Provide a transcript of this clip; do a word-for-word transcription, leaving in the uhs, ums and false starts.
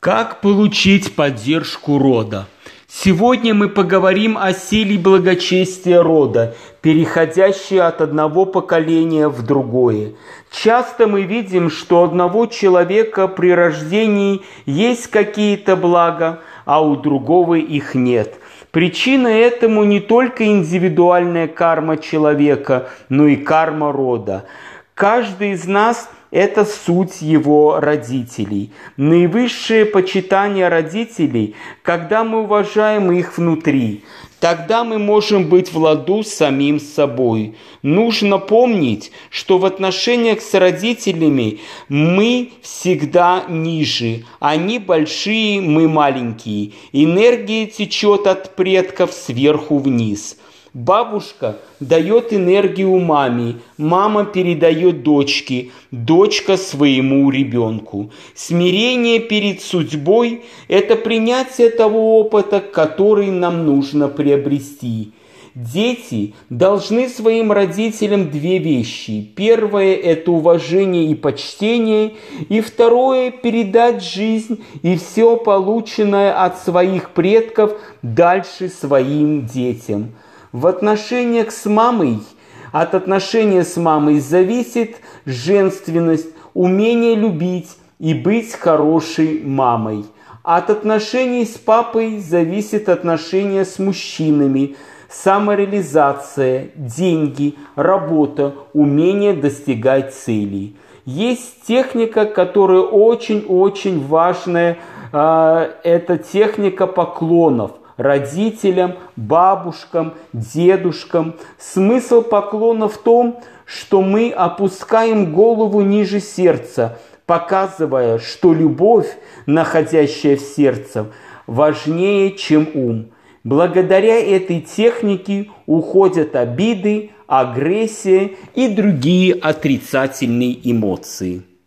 Как получить поддержку рода? Сегодня мы поговорим о силе благочестия рода, переходящей от одного поколения в другое. Часто мы видим, что у одного человека при рождении есть какие-то блага, а у другого их нет. Причина этому не только индивидуальная карма человека, но и карма рода. Каждый из нас – это суть его родителей. Наивысшее почитание родителей, когда мы уважаем их внутри, тогда мы можем быть в ладу с самим собой. Нужно помнить, что в отношениях с родителями мы всегда ниже. Они большие, мы маленькие. Энергия течет от предков сверху вниз. Бабушка дает энергию маме, мама передает дочке, дочка своему ребенку. Смирение перед судьбой – это принятие того опыта, который нам нужно приобрести. Дети должны своим родителям две вещи. Первое – это уважение и почтение, и второе – передать жизнь и все полученное от своих предков дальше своим детям. В отношениях с мамой, от отношения с мамой зависит женственность, умение любить и быть хорошей мамой. От отношений с папой зависит отношения с мужчинами, самореализация, деньги, работа, умение достигать целей. Есть техника, которая очень-очень важная, это техника поклонов. Родителям, бабушкам, дедушкам. Смысл поклона в том, что мы опускаем голову ниже сердца, показывая, что любовь, находящая в сердце, важнее, чем ум. Благодаря этой технике уходят обиды, агрессия и другие отрицательные эмоции.